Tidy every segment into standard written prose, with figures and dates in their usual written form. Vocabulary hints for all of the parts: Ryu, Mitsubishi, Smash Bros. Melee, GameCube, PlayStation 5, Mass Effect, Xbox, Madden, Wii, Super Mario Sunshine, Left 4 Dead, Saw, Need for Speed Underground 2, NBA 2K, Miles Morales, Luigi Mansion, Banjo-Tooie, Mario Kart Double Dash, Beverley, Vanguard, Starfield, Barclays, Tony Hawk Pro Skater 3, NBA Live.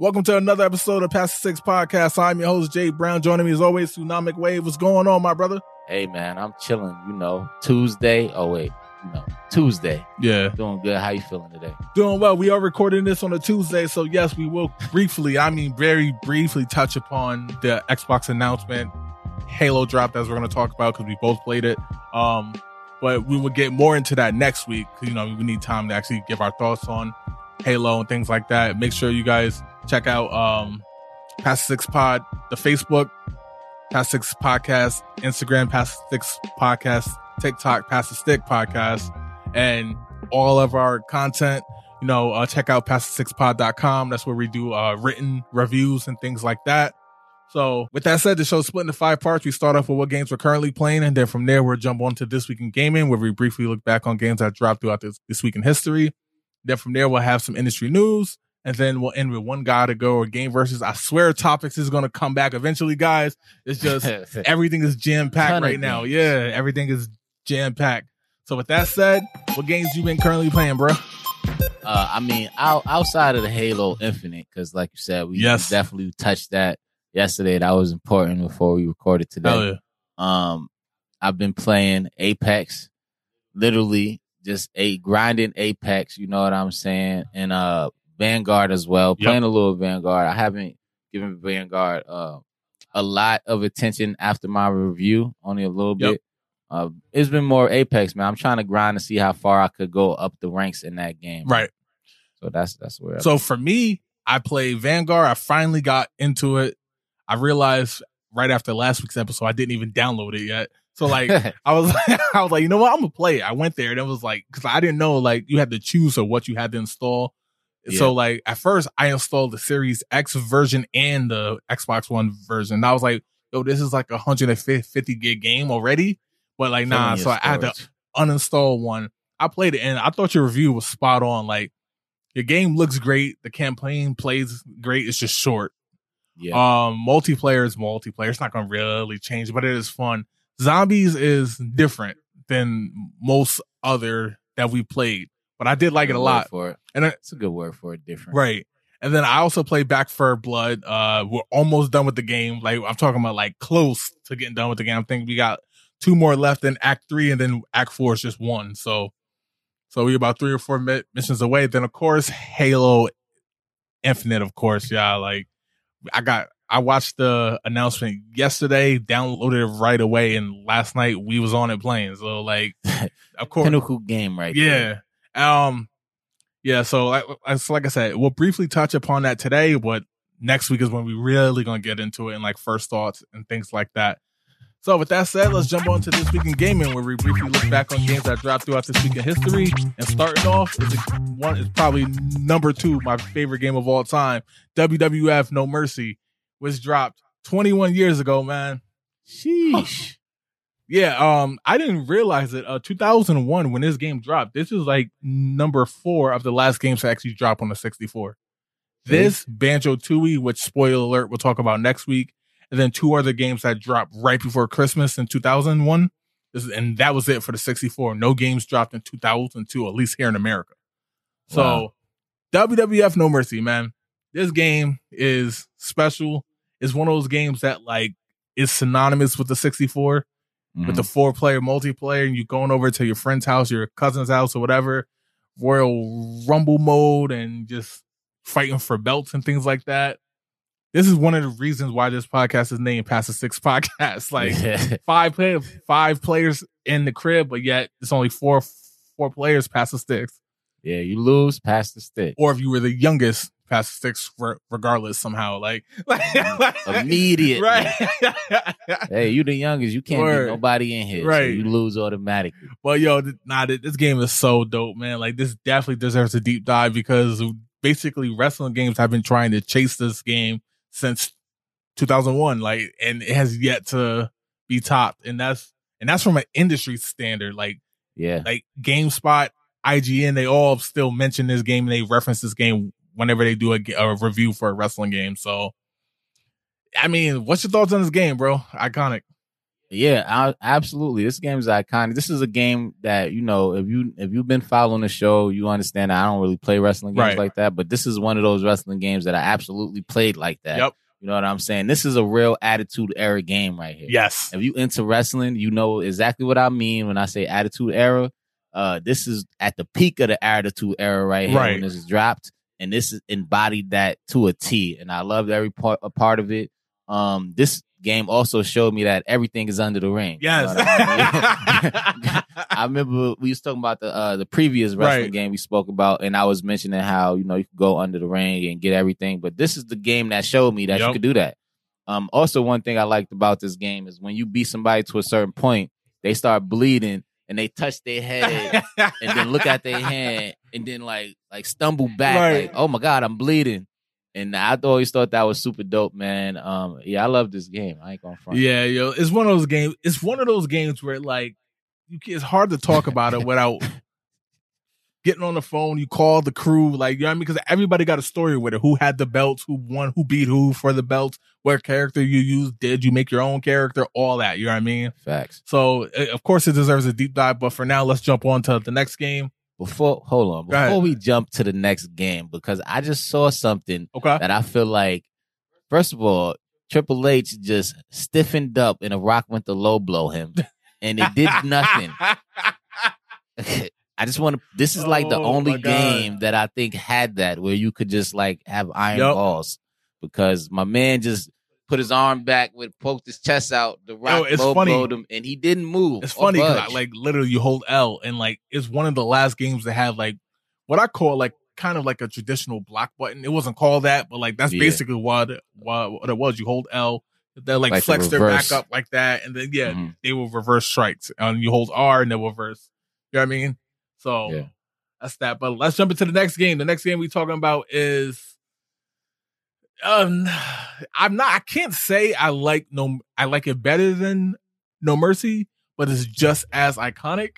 Welcome to another episode of Past the Six Podcast. I'm your host, Jay Brown. Joining me as always, Tsunamiq Wave. What's going on, my brother? Hey, man, I'm chilling. You know, Tuesday. Oh, wait. No, Tuesday. Yeah. Doing good. How you feeling today? Doing well. We are recording this on a Tuesday. So, yes, we will briefly, I mean, very briefly touch upon the Xbox announcement, Halo drop, as we're going to talk about because we both played it. But we will get more into that next week. You know, we need time to actually give our thoughts on Halo and things like that. Make sure you guys check out Past Six Pod, the Facebook, Past Six Podcast, Instagram, Past Six Podcast, TikTok, Past the Stick Podcast, and all of our content. You know, check out pastthe6pod.com. That's where we do written reviews and things like that. So with that said, the show's split into five parts. We start off with what games we're currently playing, and then from there, we'll jump on to This Week in Gaming, where we briefly look back on games that dropped throughout this week in history. Then from there, we'll have some industry news, and then we'll end with One Guy to Go or Game Versus. I swear topics is going to come back eventually, guys. It's just everything is jam-packed right now. Yeah, everything is jam-packed. So with that said, what games you been currently playing, bro? I mean, outside of the Halo Infinite, because like you said, we definitely touched that yesterday. That was important before we recorded today. Oh, yeah. I've been playing Apex, literally just grinding Apex, you know what I'm saying? And Vanguard as well, playing a little Vanguard. I haven't given Vanguard a lot of attention after my review, only a little bit. It's been more Apex, man. I'm trying to grind to see how far I could go up the ranks in that game. Right. So that's where. So for me, I played Vanguard. I finally got into it. I realized right after last week's episode, I didn't even download it yet. So like, I was like, you know what? I'm gonna play it. I went there and it was like, because I didn't know like you had to choose or what you had to install. Yeah. So like at first I installed the Series X version and the Xbox One version. And I was like, yo, this is like a 150 gig game already. But like, nah, so I had to uninstall one. I played it and I thought your review was spot on. Like your game looks great. The campaign plays great. It's just short. Yeah. Multiplayer is multiplayer. It's not going to really change, but it is fun. Zombies is different than most other that we played. But I did like it a lot. For it. And it's a good word for it, different. Right. And then I also played Back 4 Blood. We're almost done with the game. Like I'm talking about like close to getting done with the game. I'm thinking we got 2 more left in Act 3 and then Act 4 is just 1. So we're about 3 or 4 missions away. Then, of course, Halo Infinite, of course. Yeah, like I watched the announcement yesterday, downloaded it right away, and last night we was on it playing. So like of course pinnacle game right there. Yeah. So like I said, we'll briefly touch upon that today, but next week is when we really gonna get into it and like first thoughts and things like that. So with that said, let's jump on to This Week in Gaming, where we briefly look back on games that dropped throughout this week in history. And starting off is probably number 2, my favorite game of all time, WWF No Mercy, which dropped 21 years ago, man. Sheesh. Yeah, I didn't realize it. 2001, when this game dropped, this is like number 4 of the last games to actually drop on the 64. This, Banjo-Tooie, which, spoiler alert, we'll talk about next week, and then 2 other games that dropped right before Christmas in 2001, and that was it for the 64. No games dropped in 2002, at least here in America. So, wow. WWF No Mercy, man. This game is special. It's one of those games that, like, is synonymous with the 64. With the 4-player multiplayer, and you going over to your friend's house, your cousin's house, or whatever, Royal Rumble mode, and just fighting for belts and things like that. This is one of the reasons why this podcast is named Past the Six Podcast. Like 5 players in the crib, but yet it's only four players past the sticks. Yeah, you lose past the stick, or if you were the youngest past the sticks, regardless somehow, like immediate, right? Hey, you the youngest, you can't get nobody in here, right? So you lose automatically. Well, yo, this game is so dope, man. Like this definitely deserves a deep dive because basically wrestling games have been trying to chase this game since 2001, like, and it has yet to be topped, and that's from an industry standard, like, yeah, like GameSpot, IGN, they all still mention this game and they reference this game whenever they do a review for a wrestling game. So, I mean, what's your thoughts on this game, bro? Iconic. Yeah, absolutely. This game is iconic. This is a game that, you know, if you've been following the show, you understand that I don't really play wrestling games like that. But this is one of those wrestling games that I absolutely played like that. Yep. You know what I'm saying? This is a real Attitude Era game right here. Yes. If you into wrestling, you know exactly what I mean when I say Attitude Era. This is at the peak of the Attitude Era right here when this is dropped. And this embodied that to a T. And I loved every part of it. This game also showed me that everything is under the ring. Yes. You know I mean? I remember we was talking about the previous wrestling game we spoke about, and I was mentioning how, you know, you could go under the ring and get everything, but this is the game that showed me that you could do that. Also, one thing I liked about this game is when you beat somebody to a certain point, they start bleeding and they touch their head and then look at their hand and then like stumble back like, oh my God, I'm bleeding. And I always thought that was super dope, man. Yeah, I love this game. I ain't gonna front. Yeah, yo, it's one of those games. It's one of those games where like it's hard to talk about it without getting on the phone. You call the crew, like, you know what I mean? Because everybody got a story with it. Who had the belts? Who won? Who beat who for the belts? What character you used? Did you make your own character? All that. You know what I mean? Facts. So of course it deserves a deep dive. But for now, let's jump on to the next game. Before we jump to the next game, because I just saw something that I feel like, first of all, Triple H just stiffened up and The Rock went to low blow him and it did nothing. I just want to, this is like the only game that I think had that where you could just like have iron balls, because my man just put his arm back, poked his chest out. The Rock low-blowed him, and he didn't move. It's funny because, like, literally, you hold L, and like, it's one of the last games that have like what I call like kind of like a traditional block button. It wasn't called that, but like that's basically what it was. You hold L, they like flex their back up like that, and then they will reverse strikes, and you hold R, and they will reverse. You know what I mean? So that's that. But let's jump into the next game. The next game we're talking about is. I can't say I like it better than No Mercy, but it's just as iconic.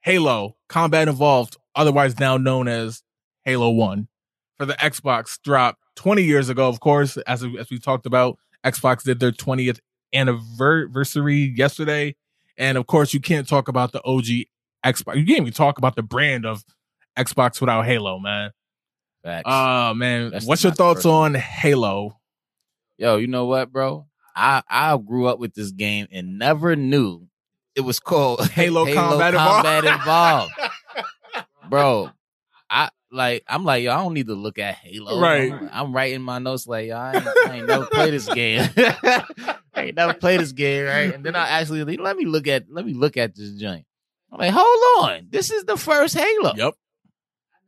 Halo Combat Evolved, otherwise now known as Halo 1, for the Xbox, dropped 20 years ago. Of course, as we talked about, Xbox did their 20th anniversary yesterday, and of course, you can't talk about the OG Xbox. You can't even talk about the brand of Xbox without Halo, man. Oh, man. What's your thoughts on Halo? Yo, you know what, bro? I grew up with this game and never knew it was called Halo Combat Evolved. Bro, I'm like, yo, I don't need to look at Halo. Right. I'm writing my notes like, yo, I ain't never played this game. Right? And then I actually let me look at this joint. I'm like, hold on. This is the first Halo. Yep.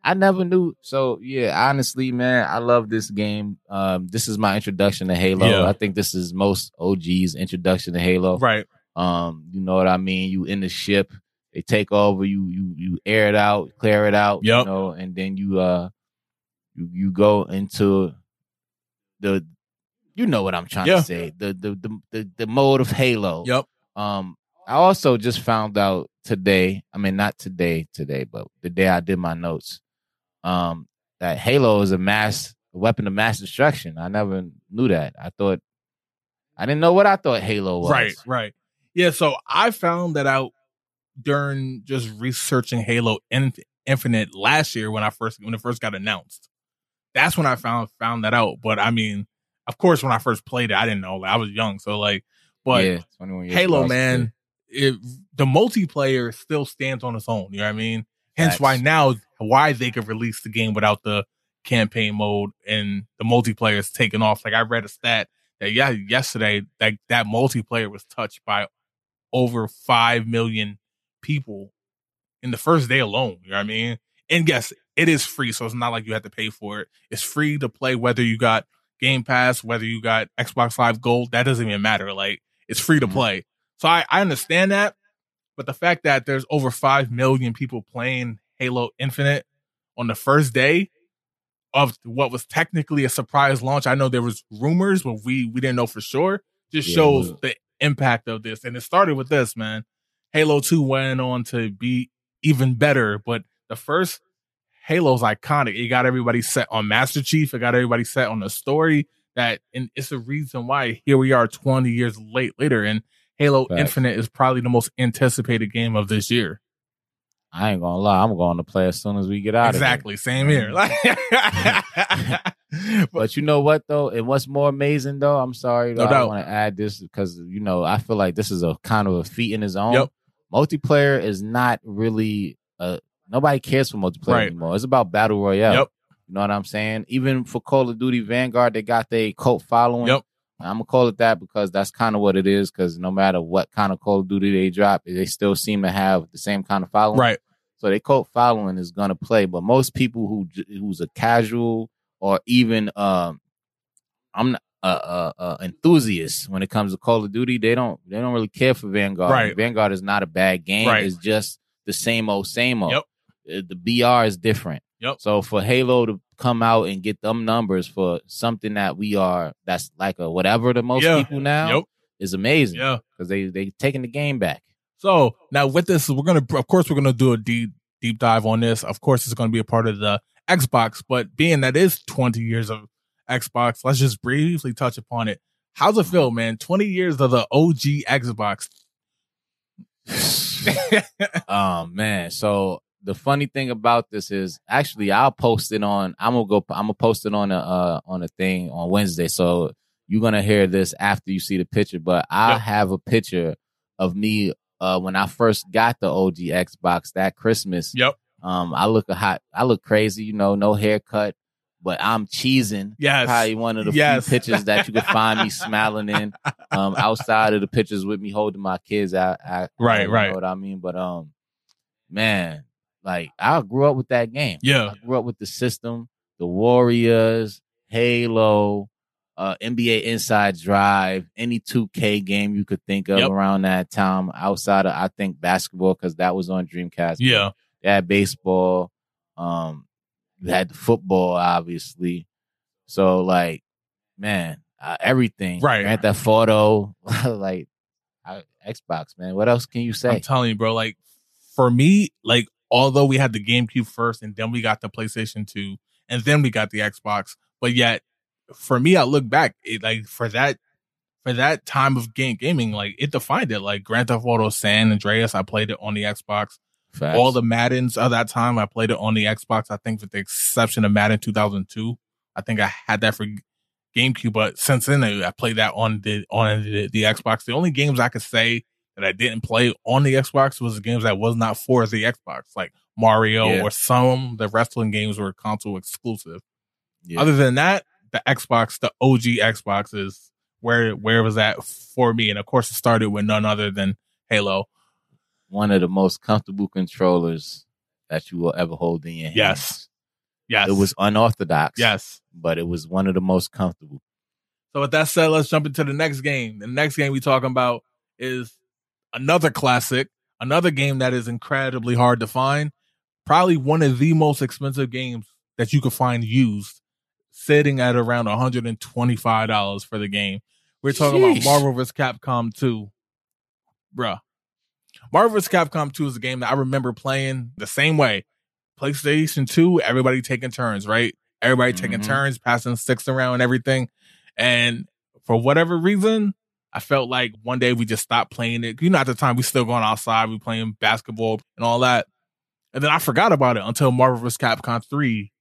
I never knew. So, yeah, honestly, man, I love this game. This is my introduction to Halo. Yeah. I think this is most OG's introduction to Halo. Right. You know what I mean? You in the ship. They take over. You air it out, clear it out. Yep. You know, and then you go into the, you know what I'm trying to say, the mode of Halo. Yep. I also just found out but the day I did my notes, that Halo is a weapon of mass destruction. I never knew that. I didn't know what I thought Halo was. Right. Yeah, so I found that out during just researching Halo Infinite last year when it first got announced. That's when I found that out. But I mean, of course, when I first played it, I didn't know. Like, I was young, so like, but yeah, 21 years Halo, man, the multiplayer still stands on its own. You know what I mean? Hence why they could release the game without the campaign mode and the multiplayer is taken off. Like I read a stat that yesterday, like that multiplayer was touched by over 5 million people in the first day alone. You know what I mean? And yes, it is free. So it's not like you have to pay for it. It's free to play, whether you got Game Pass, whether you got Xbox Live Gold, that doesn't even matter. Like it's free to play. So I understand that, but the fact that there's over 5 million people playing Halo Infinite on the first day of what was technically a surprise launch, I know there was rumors, but we didn't know for sure, just shows the impact of this. And it started with this, man. Halo 2 went on to be even better, but the first Halo's iconic. It got everybody set on Master Chief. It got everybody set on the story, and it's the reason why here we are 20 years later, and Halo Infinite is probably the most anticipated game of this year. I ain't gonna lie, I'm going to play as soon as we get out of here. Same here. But you know what, though? And what's more amazing, though, I'm sorry, though, I want to add this because, you know, I feel like this is a kind of a feat in its own. Yep. Multiplayer is not really, nobody cares for multiplayer anymore. It's about Battle Royale. Yep. You know what I'm saying? Even for Call of Duty Vanguard, they got their cult following. Yep. I'm going to call it that because that's kind of what it is, because no matter what kind of Call of Duty they drop, they still seem to have the same kind of following. Right. So their cult following is going to play. But most people who's a casual or even I'm not enthusiast when it comes to Call of Duty, they don't really care for Vanguard. Right. Vanguard is not a bad game. Right. It's just the same old, same old. Yep. The BR is different. Yep. So for Halo to come out and get them numbers for something that that's like a whatever to most people now is amazing. Yeah. Because they taking the game back. So now with this, we're gonna do a deep dive on this. Of course, it's gonna be a part of the Xbox, but being that is 20 years of Xbox, let's just briefly touch upon it. How's it feel, man? 20 years of the OG Xbox. Oh man, so the funny thing about this is actually I'll post it on. I'm gonna post it on a thing on Wednesday. So you're gonna hear this after you see the picture. But I have a picture of me when I first got the OG Xbox that Christmas. Yep. I look crazy. You know, no haircut, but I'm cheesing. Yes. Probably one of the few pictures that you could find me smiling in. Outside of the pictures with me holding my kids, I know what I mean. But man. Like, I grew up with that game. Yeah. I grew up with the system, the Warriors, Halo, NBA Inside Drive, any 2K game you could think of around that time. Outside of, I think, basketball, because that was on Dreamcast. Yeah. They had baseball. They had the football, obviously. So, like, man, everything. Right. Grand Theft Auto. Like, Xbox, man. What else can you say? I'm telling you, bro. Like, for me, like, although we had the GameCube first and then we got the PlayStation 2 and then we got the Xbox. But yet, for me, I look back, for that time of gaming, like, it defined it. Like, Grand Theft Auto San Andreas, I played it on the Xbox. Facts. All the Maddens of that time, I played it on the Xbox. I think with the exception of Madden 2002. I think I had that for GameCube. But since then, I played that on the Xbox. The only games I could say that I didn't play on the Xbox was the games that was not for the Xbox, like Mario or some of the wrestling games were console exclusive. Yeah. Other than that, the Xbox, the OG Xbox is where it was at for me. And of course, it started with none other than Halo. One of the most comfortable controllers that you will ever hold in your hands. Yes. It was unorthodox. Yes. But it was one of the most comfortable. So with that said, let's jump into the next game. The next game we talking about is another classic, another game that is incredibly hard to find. Probably one of the most expensive games that you could find used, sitting at around $125 for the game. We're talking about Marvel vs. Capcom 2. Bruh. Marvel vs. Capcom 2 is a game that I remember playing the same way. PlayStation 2, everybody taking turns, right? Everybody taking turns, passing sticks around and everything. And for whatever reason, I felt like one day we just stopped playing it. You know, at the time, we still going outside. We playing basketball and all that. And then I forgot about it until Marvel vs. Capcom 3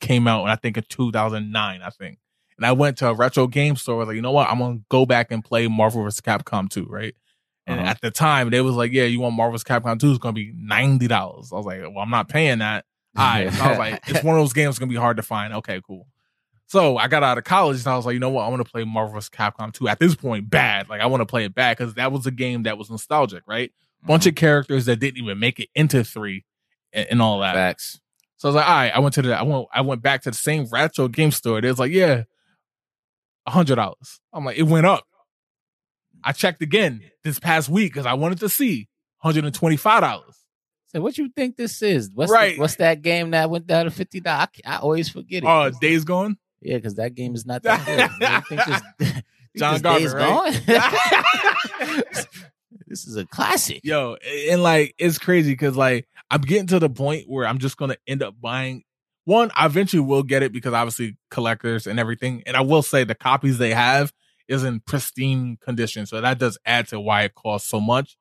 came out, and I think in 2009, I think. And I went to a retro game store. I was like, you know what? I'm going to go back and play Marvel vs. Capcom 2, right? And at the time, they was like, yeah, you want Marvel vs. Capcom 2? It's going to be $90. I was like, well, I'm not paying that. All right. So I was like, it's one of those games that's going to be hard to find. Okay, cool. So I got out of college and I was like, you know what? I want to play Marvel vs. Capcom 2 at this point bad. Like, I want to play it bad because that was a game that was nostalgic, right? Bunch of characters that didn't even make it into 3 and all that. Facts. So I was like, all right, I went back to the same retro game store. It was like, yeah, $100. I'm like, it went up. I checked again this past week because I wanted to see $125. So what you think this is? What's that game that went down to $50? I always forget it. Oh, Days Gone? Yeah, because that game is not that good. I think John Garner, right? This is a classic. Yo, and like, it's crazy because like, I'm getting to the point where I'm just going to end up buying one. I eventually will get it because obviously collectors and everything. And I will say the copies they have, is in pristine condition. So that does add to why it costs so much.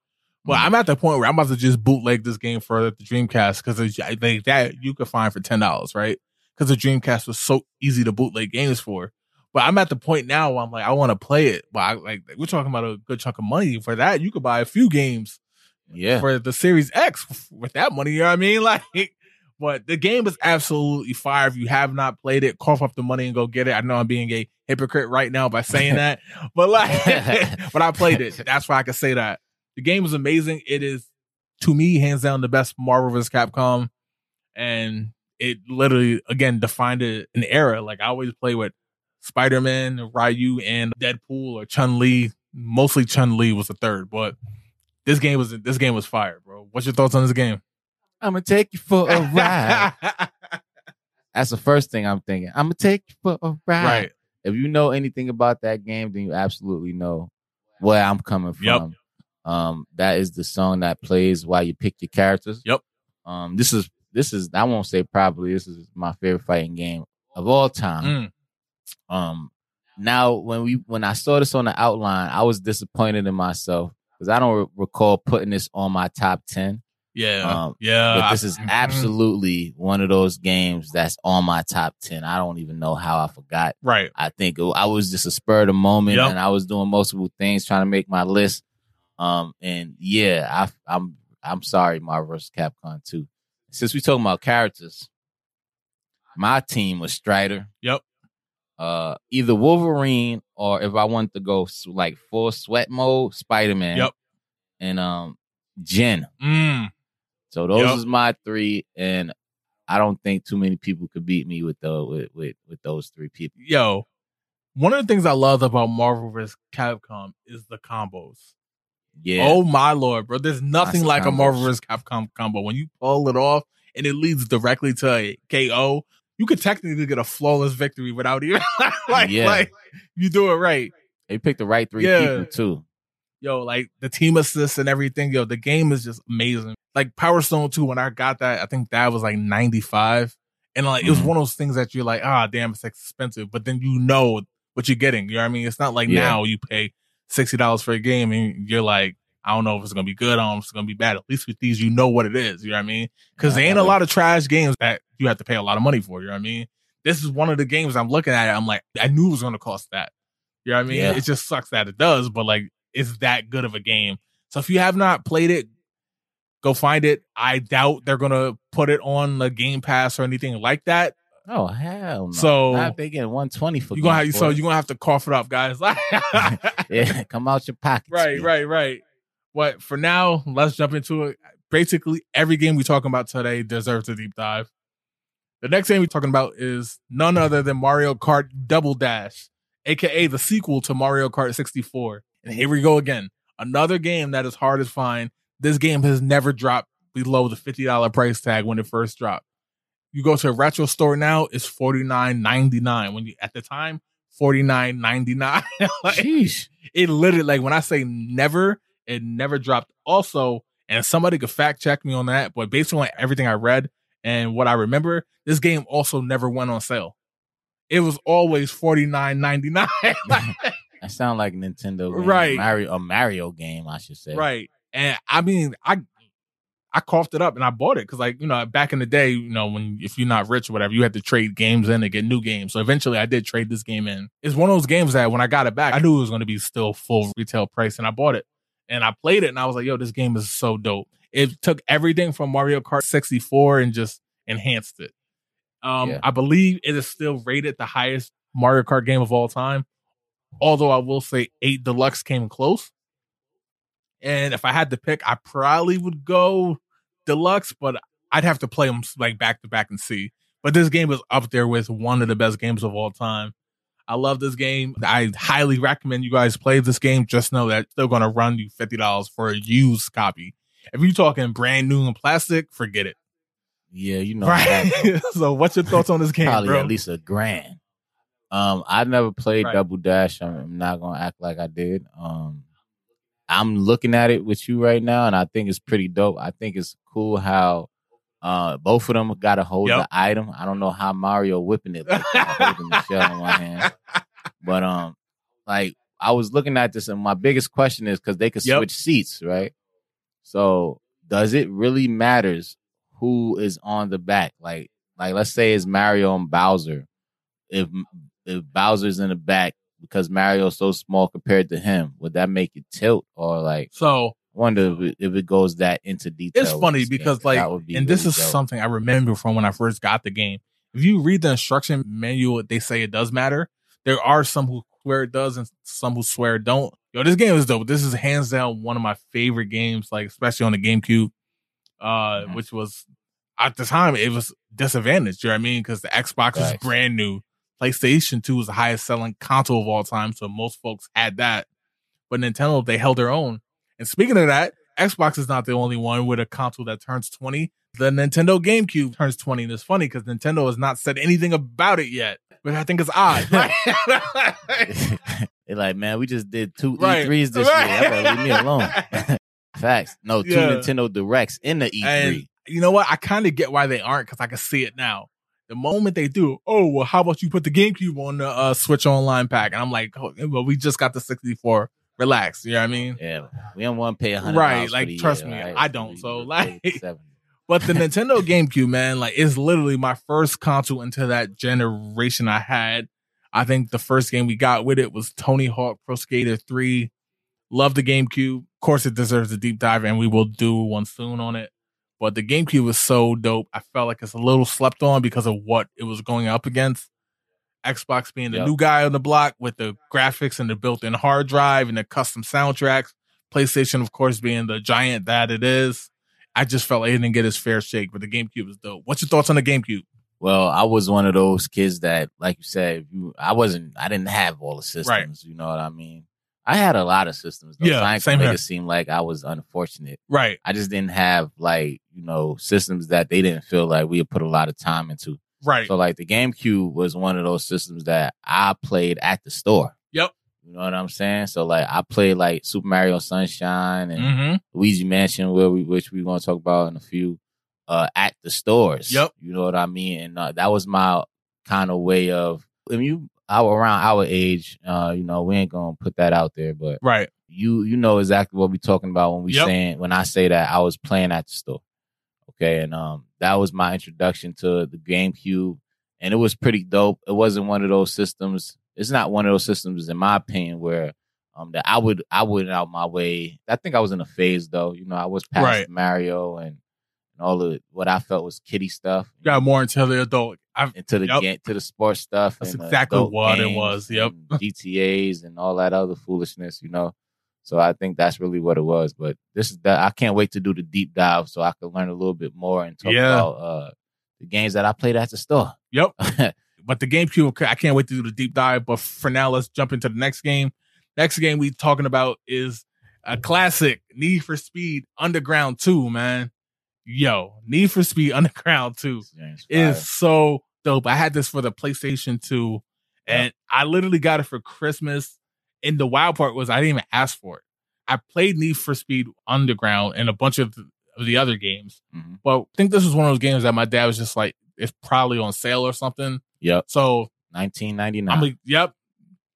But I'm at the point where I'm about to just bootleg this game for the Dreamcast, because like that you could find for $10, right? Because the Dreamcast was so easy to bootleg games for. But I'm at the point now where I'm like, I want to play it. But I, like, we're talking about a good chunk of money for that. You could buy a few games, for the Series X with that money. You know what I mean? Like, but the game is absolutely fire. If you have not played it, cough up the money and go get it. I know I'm being a hypocrite right now by saying that, but like, but I played it. That's why I can say that. The game is amazing. It is, to me, hands down, the best Marvel vs. Capcom. And it literally, again, defined an era. Like, I always play with Spider-Man, Ryu, and Deadpool or Chun-Li. Mostly Chun-Li was the third. But this game was fire, bro. What's your thoughts on this game? I'm going to take you for a ride. That's the first thing I'm thinking. I'm going to take you for a ride. Right. If you know anything about that game, then you absolutely know where I'm coming from. Yep. That is the song that plays while you pick your characters. Yep. This is I won't say probably this is my favorite fighting game of all time. Now when I saw this on the outline, I was disappointed in myself because I don't recall putting this on my top 10. But this is absolutely one of those games that's on my top 10. I don't even know how I forgot. Right. I think I was just a spur of the moment, and I was doing multiple things trying to make my list. I'm sorry, Marvel vs. Capcom 2. Since we talking about characters, my team was Strider. Yep. Either Wolverine or if I wanted to go like full sweat mode, Spider-Man. Yep. And Jen. So those is my three, and I don't think too many people could beat me with those three people. Yo, one of the things I love about Marvel vs. Capcom is the combos. Yeah. Oh my lord, bro! There's nothing nice like combos. A Marvel vs. Capcom combo when you pull it off, and it leads directly to a KO. You could technically get a flawless victory without even like you do it right. They picked the right three people too. Yo, like the team assists and everything. Yo, the game is just amazing. Like Power Stone 2, when I got that, I think that was like 95, and like it was one of those things that you're like, damn, it's expensive, but then you know what you're getting. You know what I mean? It's not like now you pay $60 for a game and you're like, I don't know if it's going to be good, I don't know if it's going to be bad. At least with these, you know what it is. You know what I mean? Because there ain't a lot of trash games that you have to pay a lot of money for. You know what I mean? This is one of the games I'm looking at it, I'm like, I knew it was going to cost that. You know what I mean? Yeah. It just sucks that it does, but like, it's that good of a game. So if you have not played it, go find it. I doubt they're going to put it on the Game Pass or anything like that. Oh, hell no. So not they get 120 for you. So you're gonna have to cough it up, guys. Come out your pockets. Right. But for now, let's jump into it. Basically, every game we're talking about today deserves a deep dive. The next game we're talking about is none other than Mario Kart Double Dash, aka the sequel to Mario Kart 64. And here we go again. Another game that is hard as fine. This game has never dropped below the $50 price tag when it first dropped. You go to a retro store now, it's $49.99. At the time, $49.99. Like, jeez. It literally, like when I say never, it never dropped. Also, and somebody could fact check me on that, but based on like, everything I read and what I remember, this game also never went on sale. It was always $49.99. That sounds like Nintendo game. Right. A Mario game, I should say. Right. And I mean, I coughed it up and I bought it because, like, you know, back in the day, you know, if you're not rich or whatever, you had to trade games in to get new games. So eventually I did trade this game in. It's one of those games that when I got it back, I knew it was going to be still full retail price, and I bought it and I played it and I was like, yo, this game is so dope. It took everything from Mario Kart 64 and just enhanced it. I believe it is still rated the highest Mario Kart game of all time. Although I will say 8 Deluxe came close. And if I had to pick, I probably would go Deluxe, but I'd have to play them like back to back and see. But this game is up there with one of the best games of all time. I love this game. I highly recommend you guys play this game. Just know that it's still going to run you $50 for a used copy. If you're talking brand new and plastic, forget it. Yeah, you know. Right? So what's your thoughts on this game, probably, bro? At least $1,000. I never played Double Dash. I'm not going to act like I did. I'm looking at it with you right now, and I think it's pretty dope. I think it's cool how both of them got a hold of the item. I don't know how Mario whipping it, but I'm holding the shell in my hand. But like I was looking at this, and my biggest question is, because they could switch seats, right? So does it really matters who is on the back? Like let's say it's Mario and Bowser. If Bowser's in the back because Mario's so small compared to him, would that make it tilt or like? So I wonder if it goes that into detail. It's funny because like, and this is something I remember from when I first got the game. If you read the instruction manual, they say it does matter. There are some who swear it does and some who swear it don't. Yo, this game is dope. This is hands down one of my favorite games, like especially on the GameCube, which was at the time it was disadvantaged. You know what I mean? Because the Xbox was brand new. PlayStation 2 was the highest selling console of all time, so most folks had that. But Nintendo, they held their own. And speaking of that, Xbox is not the only one with a console that turns 20. The Nintendo GameCube turns 20, and it's funny because Nintendo has not said anything about it yet, which I think is odd. They're like, man, we just did two E3s this year. I better leave me alone. Facts. No, two Nintendo Directs in the E3. And you know what? I kind of get why they aren't because I can see it now. The moment they do, oh, well, how about you put the GameCube on the Switch Online pack? And I'm like, oh, well, we just got the 64. Relax. You know what I mean? Yeah. We don't want to pay $100. Right. Like, trust me, I don't. So, like... But the Nintendo GameCube, man, like, is literally my first console into that generation I had. I think the first game we got with it was Tony Hawk Pro Skater 3. Love the GameCube. Of course, it deserves a deep dive, and we will do one soon on it. But the GameCube was so dope. I felt like it's a little slept on because of what it was going up against. Xbox being the new guy on the block with the graphics and the built-in hard drive and the custom soundtracks. PlayStation, of course, being the giant that it is. I just felt like it didn't get its fair shake, but the GameCube was dope. What's your thoughts on the GameCube? Well, I was one of those kids that, like you said, I didn't have all the systems. Right. You know what I mean? I had a lot of systems. Though, yeah, same here. It seemed like I was unfortunate. Right. I just didn't have, like, you know, systems that they didn't feel like we had put a lot of time into. Right. So, like, the GameCube was one of those systems that I played at the store. Yep. You know what I'm saying? So, like, I played, like, Super Mario Sunshine and Luigi Mansion, which we're going to talk about in a few, at the stores. Yep. You know what I mean? And that was my kind of way of... I mean, around our age, you know, we ain't going to put that out there, but you know exactly what we're talking about when we saying, when I say that I was playing at the store. Okay, and that was my introduction to the GameCube, and it was pretty dope. It wasn't one of those systems. It's not one of those systems, in my opinion, where that I wouldn't out my way. I think I was in a phase though. You know, I was past Mario and all of what I felt was kiddie stuff. You got more into the adult, into the sports stuff. That's exactly what it was. Yep, and GTAs and all that other foolishness. You know. So I think that's really what it was. But this is that I can't wait to do the deep dive so I can learn a little bit more and talk about the games that I played at the store. Yep. But the GameCube, I can't wait to do the deep dive. But for now, let's jump into the next game. Next game we're talking about is a classic, Need for Speed Underground 2, man. Yo, Need for Speed Underground 2 is so dope. I had this for the PlayStation 2, and I literally got it for Christmas. And the wild part was I didn't even ask for it. I played Need for Speed Underground and a bunch of the other games. Mm-hmm. But I think this was one of those games that my dad was just like, it's probably on sale or something. Yep. So $19.99. I'm like, yep.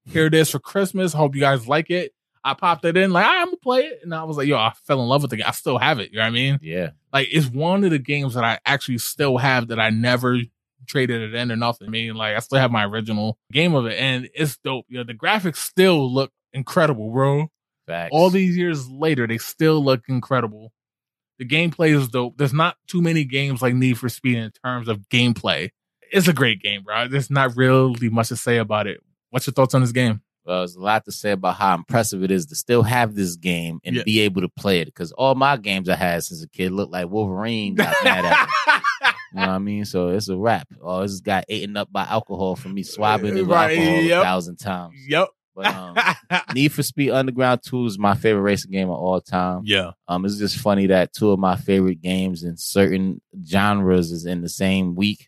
Here it is for Christmas. Hope you guys like it. I popped it in like, I'm going to play it. And I was like, yo, I fell in love with the game. I still have it. You know what I mean? Yeah. Like, it's one of the games that I actually still have that I never traded it in or nothing. I mean, like, I still have my original game of it, and it's dope. You know, the graphics still look incredible, bro. Facts. All these years later, they still look incredible. The gameplay is dope. There's not too many games like Need for Speed in terms of gameplay. It's a great game, bro. There's not really much to say about it. What's your thoughts on this game? Well, there's a lot to say about how impressive it is to still have this game and be able to play it, because all my games I had since a kid looked like Wolverine got mad at me. You know what I mean? So it's a wrap. Oh, this got eaten up by alcohol for me swabbing it with alcohol 1,000 times. Yep. But Need for Speed Underground 2 is my favorite racing game of all time. Yeah. It's just funny that two of my favorite games in certain genres is in the same week.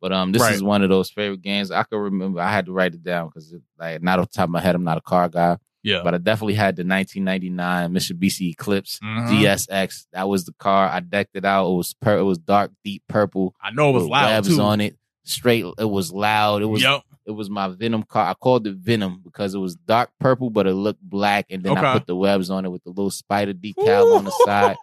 But this is one of those favorite games. I can remember. I had to write it down because, like, not off the top of my head, I'm not a car guy. Yeah. But I definitely had the 1999 Mitsubishi Eclipse DSX. That was the car. I decked it out. It was dark, deep purple. I know it was loud, too. Webs on it. Straight. It was loud. It was It was my Venom car. I called it Venom because it was dark purple, but it looked black. And then I put the webs on it with the little spider decal on the side.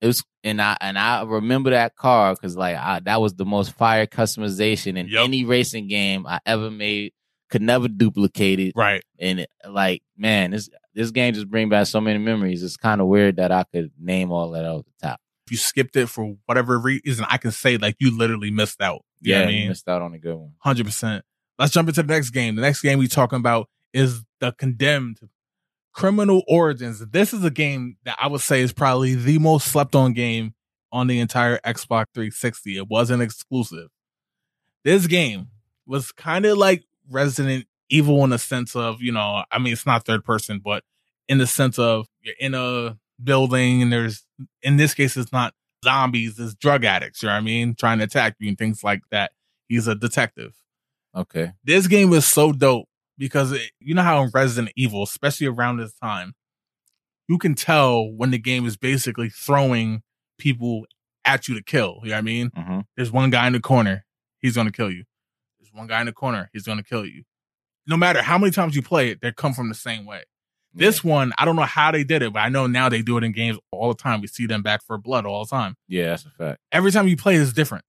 It was, and I remember that car because that was the most fire customization in any racing game I ever made. Could never duplicate it. Right. And this game just brings back so many memories. It's kind of weird that I could name all that off the top. If you skipped it for whatever reason, I can say you literally missed out. You missed out on a good one. 100%. Let's jump into the next game. The next game we're talking about is The Condemned: Criminal Origins. This is a game that I would say is probably the most slept on game on the entire Xbox 360. It wasn't exclusive. This game was kind of like Resident Evil in the sense of, it's not third person, but in the sense of you're in a building and in this case, it's not zombies, it's drug addicts, trying to attack you and things like that. He's a detective. Okay. This game is so dope because how in Resident Evil, especially around this time, you can tell when the game is basically throwing people at you to kill. Mm-hmm. There's one guy in the corner, he's going to kill you. One guy in the corner, he's going to kill you. No matter how many times you play it, they come from the same way. Yeah. This one, I don't know how they did it, but I know now they do it in games all the time. We see them Back 4 Blood all the time. Yeah, that's a fact. Every time you play, it's different.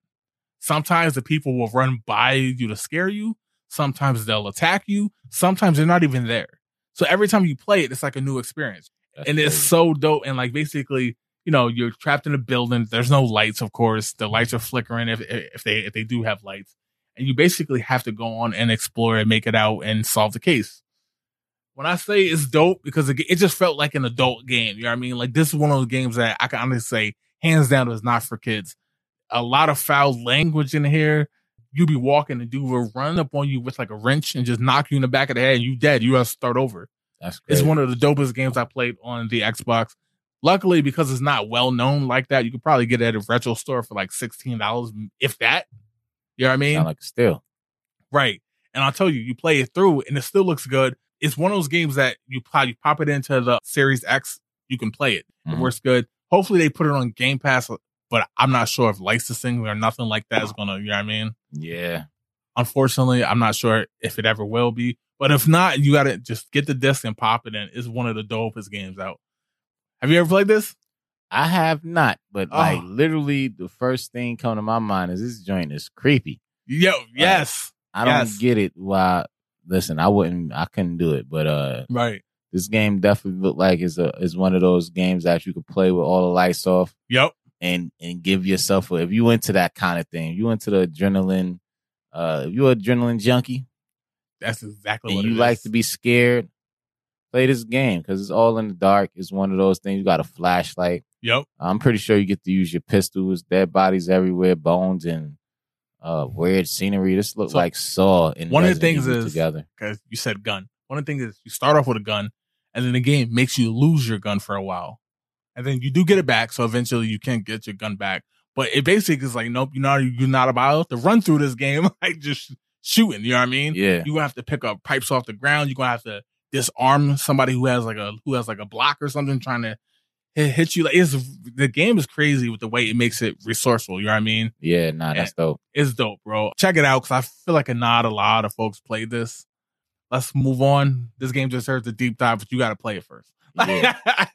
Sometimes the people will run by you to scare you. Sometimes they'll attack you. Sometimes they're not even there. So every time you play it, it's like a new experience. That's and crazy. It's so dope. And basically, you're trapped in a building. There's no lights, of course. The lights are flickering if they do have lights. And you basically have to go on and explore and make it out and solve the case. When I say it's dope, because it just felt like an adult game. This is one of those games that I can honestly say, hands down, is not for kids. A lot of foul language in here. You be walking and dude will run up on you with a wrench and just knock you in the back of the head and you dead. You have to start over. That's great. It's one of the dopest games I played on the Xbox. Luckily, because it's not well known like that, you could probably get it at a retro store for $16, if that. Sound like a steal. Right. And I'll tell you, you play it through and it still looks good. It's one of those games that you pop it into the Series X, you can play it. Mm-hmm. It works good. Hopefully they put it on Game Pass, but I'm not sure if licensing or nothing like that is going to, Yeah. Unfortunately, I'm not sure if it ever will be. But if not, you got to just get the disc and pop it in. It's one of the dopest games out. Have you ever played this? I have not, but literally the first thing come to my mind is this joint is creepy. Yo, yes. I don't get it. Why? Listen, I couldn't do it, but right. This game definitely looked like it's one of those games that you could play with all the lights off. Yep. And give yourself if you into that kind of thing, you into the adrenaline, if you're an adrenaline junkie. That's exactly what it is. You like to be scared. Play this game because it's all in the dark. It's one of those things. You got a flashlight. Yep. I'm pretty sure you get to use your pistols, dead bodies everywhere, bones, and weird scenery. This looks like Saw. One of the things is, because you said gun, one of the things is you start off with a gun, and then the game makes you lose your gun for a while. And then you do get it back, so eventually you can get your gun back. But it basically is nope, you're not about to run through this game just shooting, Yeah. You're going to have to pick up pipes off the ground. You're going to have to disarm somebody who has a block or something trying to hit you. The game is crazy with the way it makes it resourceful. Yeah, that's dope. It's dope, bro. Check it out because I feel like not a lot of folks play this. Let's move on. This game deserves a deep dive, but you got to play it first. Yeah, I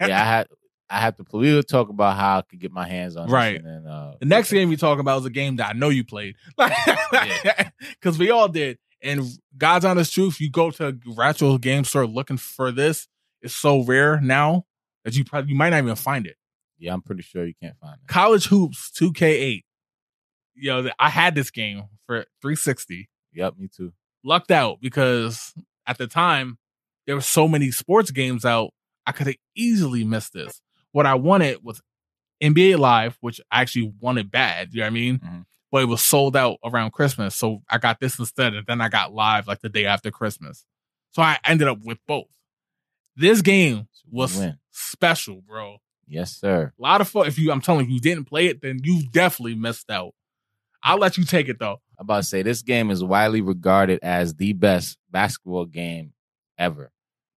had to play. We will talk about how I could get my hands on right. This. And then, the next game we talk about is a game that I know you played because we all did. And God's honest truth, you go to a retro game store looking for this. It's so rare now that you might not even find it. Yeah, I'm pretty sure you can't find it. College Hoops 2K8. I had this game for 360. Yep, me too. Lucked out because at the time, there were so many sports games out, I could have easily missed this. What I wanted was NBA Live, which I actually wanted bad. Mm-hmm. But it was sold out around Christmas. So I got this instead. And then I got Live the day after Christmas. So I ended up with both. This game was special, bro. Yes, sir. A lot of fun. I'm telling you didn't play it, then you definitely missed out. I'll let you take it, though. I'm about to say, this game is widely regarded as the best basketball game ever.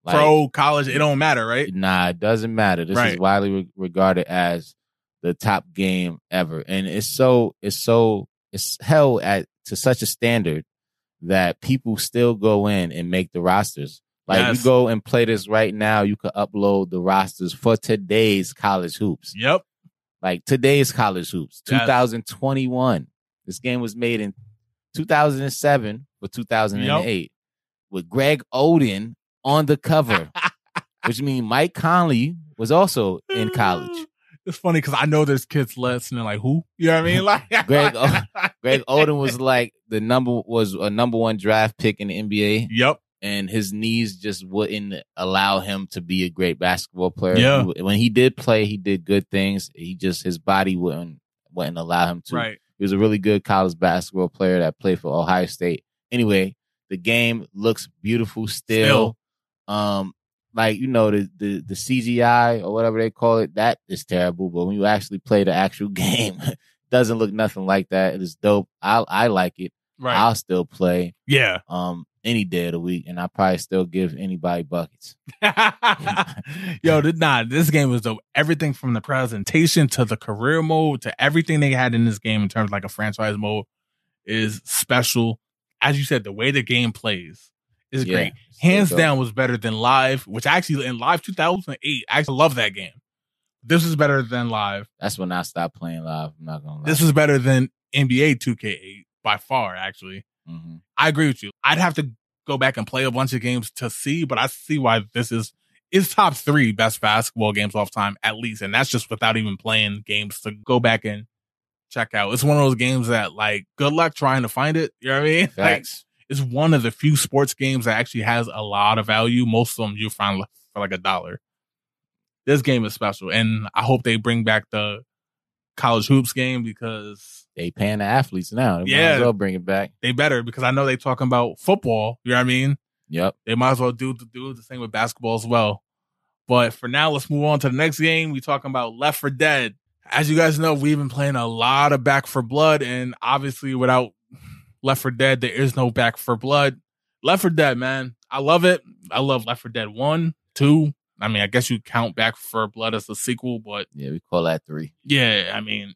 Pro, college, it don't matter, right? Nah, it doesn't matter. This is widely regarded as the top game ever. And it's held to such a standard that people still go in and make the rosters. Like, yes. You go and play this right now, you can upload the rosters for today's college hoops. Yep. Like, today's college hoops, 2021. Yes. This game was made in 2007 or 2008 with Greg Oden on the cover, which means Mike Conley was also in college. It's funny because I know there's kids listening like, who? You know what I mean? Like Greg Oden was like a number one draft pick in the NBA. Yep. And his knees just wouldn't allow him to be a great basketball player. Yeah. When he did play, he did good things. He just, his body wouldn't allow him to. Right. He was a really good college basketball player that played for Ohio State. Anyway, the game looks beautiful still. Like, you know, the CGI or whatever they call it, that is terrible. But when you actually play the actual game, it doesn't look nothing like that. It is dope. I like it. Right. I'll still play. Yeah. Any day of the week, and I probably still give anybody buckets. Yo, this game was dope. Everything from the presentation to the career mode to everything they had in this game in terms of like a franchise mode is special. As you said, the way the game plays is great. Hands down was better than Live, which actually in Live 2008, I actually love that game. This is better than Live. That's when I stopped playing Live. I'm not going to lie. This is better than NBA 2K8 by far, actually. Mm-hmm. I agree with you. I'd have to go back and play a bunch of games to see, but I see why this is top 3 best basketball games of all time, at least. And that's just without even playing games to go back and check out. It's one of those games that, like, good luck trying to find it. You know what I mean? Like, it's one of the few sports games that actually has a lot of value. Most of them you find for like $1. This game is special. And I hope they bring back the college hoops game because they paying the athletes now. They might as well bring it back. They better, because I know they talking about football. You know what I mean? Yep. They might as well do the same with basketball as well. But for now, let's move on to the next game. We talking about Left 4 Dead. As you guys know, we've been playing a lot of Back 4 Blood, and obviously without Left 4 Dead, there is no Back 4 Blood. Left 4 Dead, man. I love it. I love Left 4 Dead 1, 2. I mean, I guess you count Back 4 Blood as a sequel, but... Yeah, we call that 3. Yeah, I mean,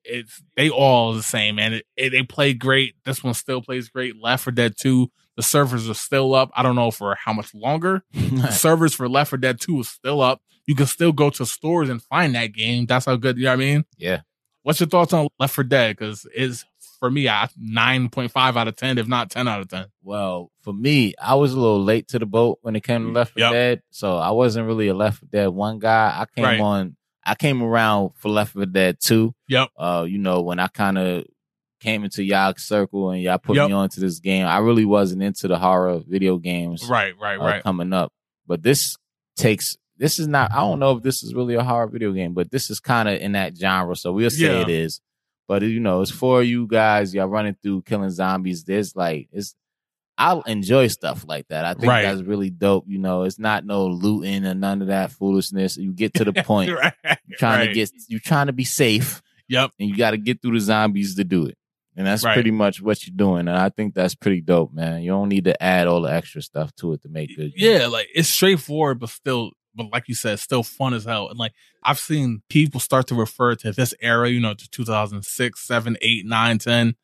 they all the same, man. They play great. This one still plays great. Left 4 Dead 2, the servers are still up. I don't know for how much longer. The servers for Left 4 Dead 2 is still up. You can still go to stores and find that game. That's how good, you know what I mean? Yeah. What's your thoughts on Left 4 Dead? Because it's, for me, 9.5 out of 10, if not 10 out of 10. Well, for me, I was a little late to the boat when it came to Left 4 Dead, so I wasn't really a Left 4 Dead 1 guy. I came around for Left 4 Dead 2. Yep. You know, when I kind of came into y'all's circle and y'all put me onto this game, I really wasn't into the horror video games. Right. Coming up, but this is not. I don't know if this is really a horror video game, but this is kind of in that genre, so we'll say it is. But, you know, it's for you guys. Y'all running through, killing zombies. I'll enjoy stuff like that. I think that's really dope. You know, it's not no looting and none of that foolishness. You get to the point. You're trying to be safe. Yep. And you got to get through the zombies to do it. And that's pretty much what you're doing. And I think that's pretty dope, man. You don't need to add all the extra stuff to it to make good. Yeah, like, it's straightforward, but still. But like you said, still fun as hell. And like, I've seen people start to refer to this era, you know, to 2006, 7, 8, 9, 10,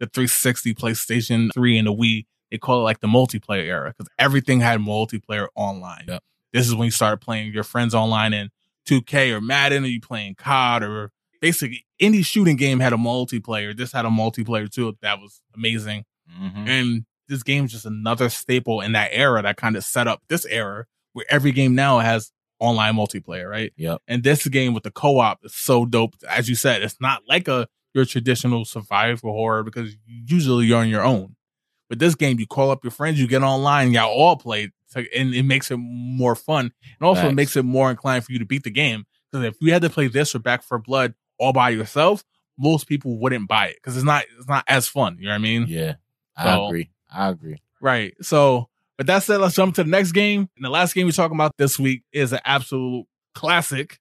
the 360, PlayStation 3, and the Wii. They call it like the multiplayer era because everything had multiplayer online. Yep. This is when you started playing your friends online in 2K or Madden, or you playing COD, or basically any shooting game had a multiplayer. This had a multiplayer too. That was amazing. Mm-hmm. And this game's just another staple in that era that kind of set up this era, where every game now has online multiplayer, right? Yep. And this game with the co-op is so dope. As you said, it's not like your traditional survival horror because usually you're on your own. But this game, you call up your friends, you get online, y'all all play, and it makes it more fun. And also it makes it more inclined for you to beat the game. Because if you had to play this or Back 4 Blood all by yourself, most people wouldn't buy it because it's not as fun. You know what I mean? Yeah, I agree. Right. So... But that said, let's jump to the next game. And the last game we're talking about this week is an absolute classic.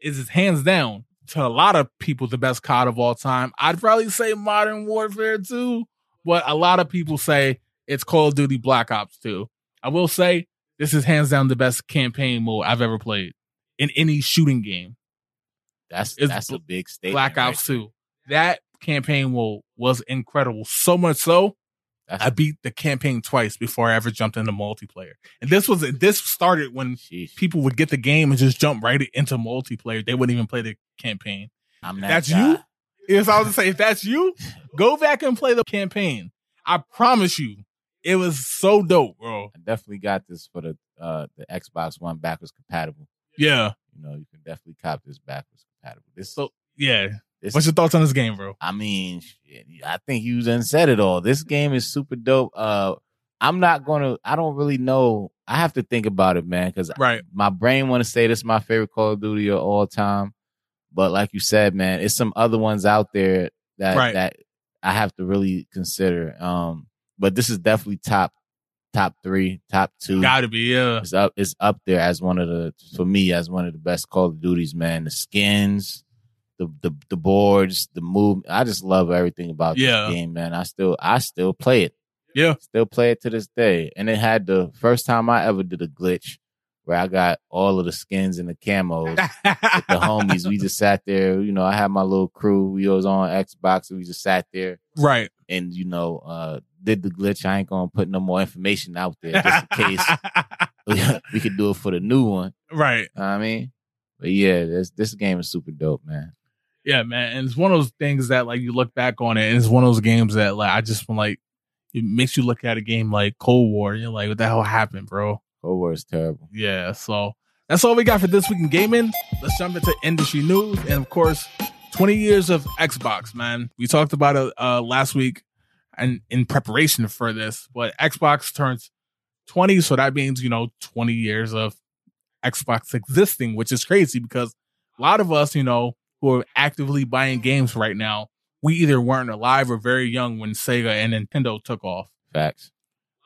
It's hands down to a lot of people the best COD of all time. I'd probably say Modern Warfare 2, but a lot of people say it's Call of Duty Black Ops 2. I will say this is hands down the best campaign mode I've ever played in any shooting game. That's a big statement. Black Ops 2. That campaign mode was incredible. So much so I beat the campaign twice before I ever jumped into multiplayer. And this started when people would get the game and just jump right into multiplayer. They wouldn't even play the campaign. That's you? If I was to say, if that's you, go back and play the campaign. I promise you, it was so dope, bro. I definitely got this for the Xbox One backwards compatible. Yeah. You know, you can definitely cop this backwards compatible. What's your thoughts on this game, bro? I mean, shit, I think you done said it all. This game is super dope. I don't really know. I have to think about it, man, because my brain want to say this is my favorite Call of Duty of all time. But like you said, man, it's some other ones out there that I have to really consider. But this is definitely top 3, top 2. Gotta be, yeah. It's up there as one of the best Call of Duties, man. The skins, the boards, the move. I just love everything about this game, man. I still play it. Yeah. Still play it to this day. And it had the first time I ever did a glitch where I got all of the skins and the camos with the homies. We just sat there. You know, I had my little crew. We was on Xbox, and we just sat there. Right. And, you know, did the glitch. I ain't going to put no more information out there just in case we could do it for the new one. Right. You know what I mean? But, yeah, this game is super dope, man. Yeah, man. And it's one of those things that, like, you look back on it, and it's one of those games that, like, I just, like, it makes you look at a game like Cold War, and you're like, what the hell happened, bro? Cold War is terrible. Yeah, so that's all we got for this week in gaming. Let's jump into industry news. And of course, 20 years of Xbox, man. We talked about it last week and in preparation for this, but Xbox turns 20. So that means, you know, 20 years of Xbox existing, which is crazy because a lot of us, you know, who are actively buying games right now, we either weren't alive or very young when Sega and Nintendo took off. Facts.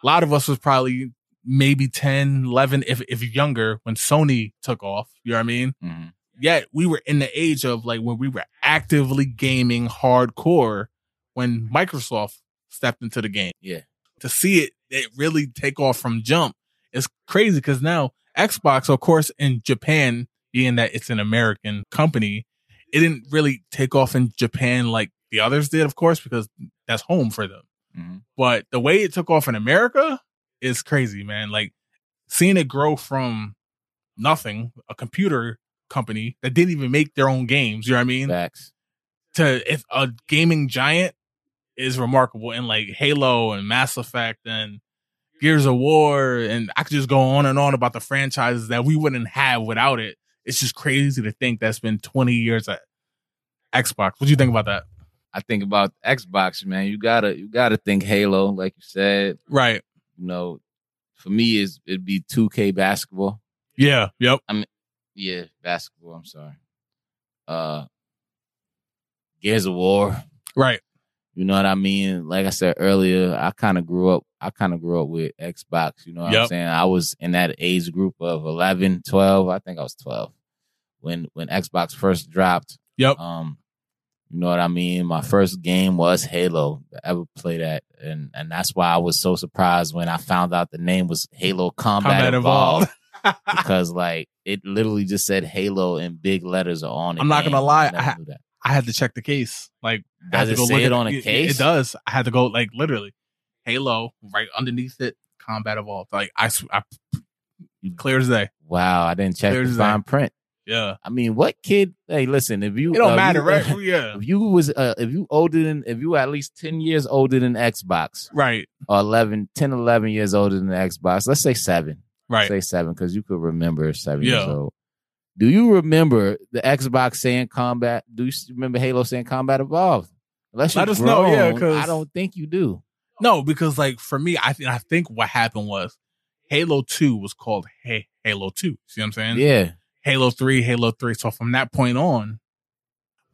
A lot of us was probably maybe 10, 11, if younger, when Sony took off. You know what I mean? Mm-hmm. Yet we were in the age of like when we were actively gaming hardcore when Microsoft stepped into the game. Yeah. To see it really take off from jump is crazy because now Xbox, of course, in Japan, being that it's an American company, it didn't really take off in Japan like the others did, of course, because that's home for them. Mm-hmm. But the way it took off in America is crazy, man. Like seeing it grow from nothing, a computer company that didn't even make their own games, you know what I mean? Facts. To if a gaming giant is remarkable, and like Halo and Mass Effect and Gears of War, and I could just go on and on about the franchises that we wouldn't have without it. It's just crazy to think that's been 20 years at Xbox. What do you think about that? I think about Xbox, man. You gotta think Halo, like you said. Right. You know, for me, it'd be 2K basketball. Yeah. Yep. I mean, yeah, basketball. I'm sorry. Gears of War. Right. You know what I mean? Like I said earlier, I kind of grew up with Xbox. You know what I'm saying? I was in that age group of 11, 12. I think I was 12 when Xbox first dropped. Yep. You know what I mean? My first game was Halo. I ever play that. And that's why I was so surprised when I found out the name was Halo Combat Evolved. Because, like, it literally just said Halo in big letters on it. I'm not going to lie. I had to check the case. Like, does it say it on a case? It does. I had to go, like, literally. Halo, right underneath it, Combat Evolved. Like, I clear as day. Wow, I didn't check the fine print. Yeah, I mean, what kid? Hey, listen, if you it don't matter, right? Yeah, if you were at least 10 years older than Xbox, right? Or 11 years older than Xbox. Let's say 7, right? Let's say 7 because you could remember 7 years old. Do you remember the Xbox saying Combat? Do you remember Halo saying Combat Evolved? Let us know, yeah, because I don't think you do. No, because like for me, I think what happened was Halo 2 was called Halo 2. See what I'm saying? Yeah. Halo 3. So from that point on,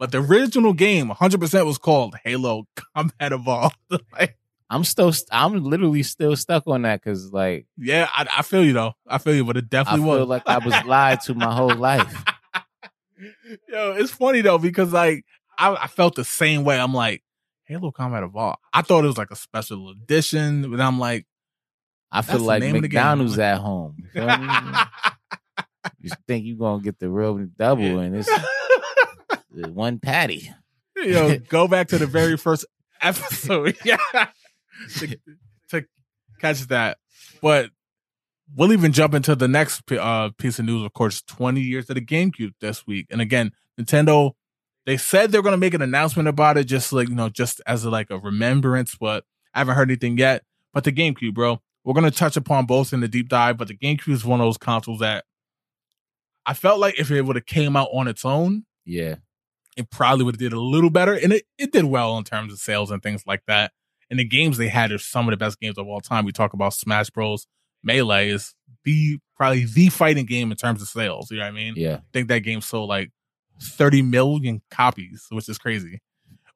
but the original game 100% was called Halo Combat Evolved. Like, I'm literally still stuck on that because, like, yeah, I feel you though. I feel you, but it definitely was. I feel like I was lied to my whole life. Yo, it's funny though because like I felt the same way. I'm like Halo Combat Evolved. I thought it was like a special edition, but I'm like, I feel like McDonald's at home. You know what I mean? You think you're going to get the real double and it's one patty. Yo, go back to the very first episode. Yeah. to catch that. But we'll even jump into the next piece of news. Of course, 20 years of the GameCube this week. And again, Nintendo, they said they're going to make an announcement about it, just like, you know, just as a, like a remembrance, but I haven't heard anything yet. But the GameCube, bro, we're going to touch upon both in the deep dive, but the GameCube is one of those consoles that I felt like if it would have came out on its own, yeah, it probably would have did a little better. And it did well in terms of sales and things like that. And the games they had are some of the best games of all time. We talk about Smash Bros. Melee is probably the fighting game in terms of sales. You know what I mean? Yeah. I think that game sold like 30 million copies, which is crazy.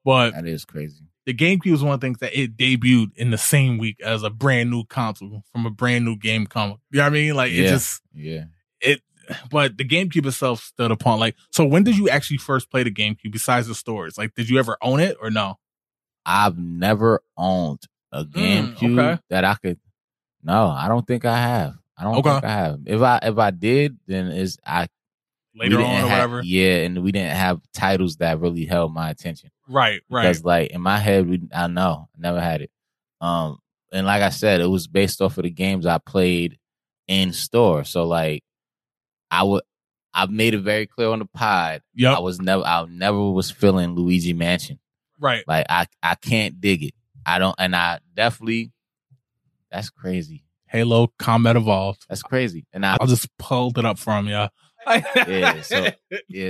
But that is crazy. The GameCube is one of the things that it debuted in the same week as a brand new console from a brand new game comic. You know what I mean? Like it just, yeah, it. But the GameCube itself stood upon, like, so when did you actually first play the GameCube besides the stores? Like, did you ever own it or no? I've never owned a GameCube that I could. No, I don't think I have. I don't think I have. If I did, then it's later on or whatever. Yeah, and we didn't have titles that really held my attention. Right. Because like in my head, I never had it. And like I said, it was based off of the games I played in store. So like, I've made it very clear on the pod. Yep. I never was feeling Luigi Mansion. Right. Like I can't dig it. That's crazy. Halo Combat Evolved. That's crazy. And I just pulled it up from you.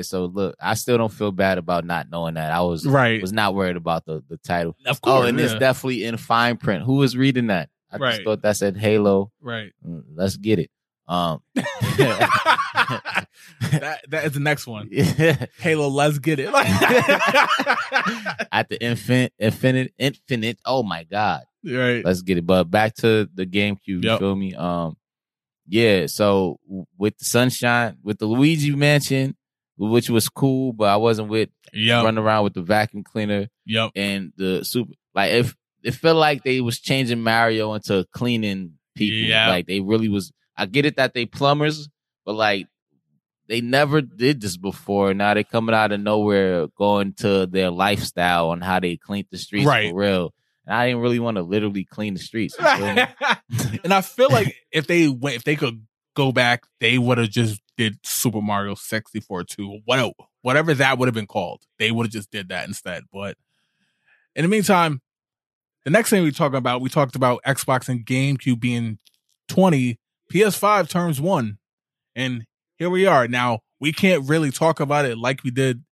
So look, I still don't feel bad about not knowing that. I was not worried about the title. Of course. Oh, and it's definitely in fine print. Who was reading that? I just thought that said Halo. Right. Let's get it. That is the next one. Yeah. Halo, let's get it. At the infinite. Oh my God. Right. Let's get it. But back to the GameCube, you feel me? Yeah, so with the Sunshine, with the Luigi Mansion, which was cool, but I wasn't with running around with the vacuum cleaner and the super, like, if it felt like they was changing Mario into cleaning people. Yeah. Like they really was, I get it that they plumbers, but like they never did this before. Now they coming out of nowhere going to their lifestyle on how they clean the streets for real. I didn't really want to literally clean the streets. And I feel like if they could go back, they would have just did Super Mario 64 2, whatever that would have been called. They would have just did that instead. But in the meantime, the next thing we talked about Xbox and GameCube being 20, PS5 turns 1. And here we are. Now, we can't really talk about it like we did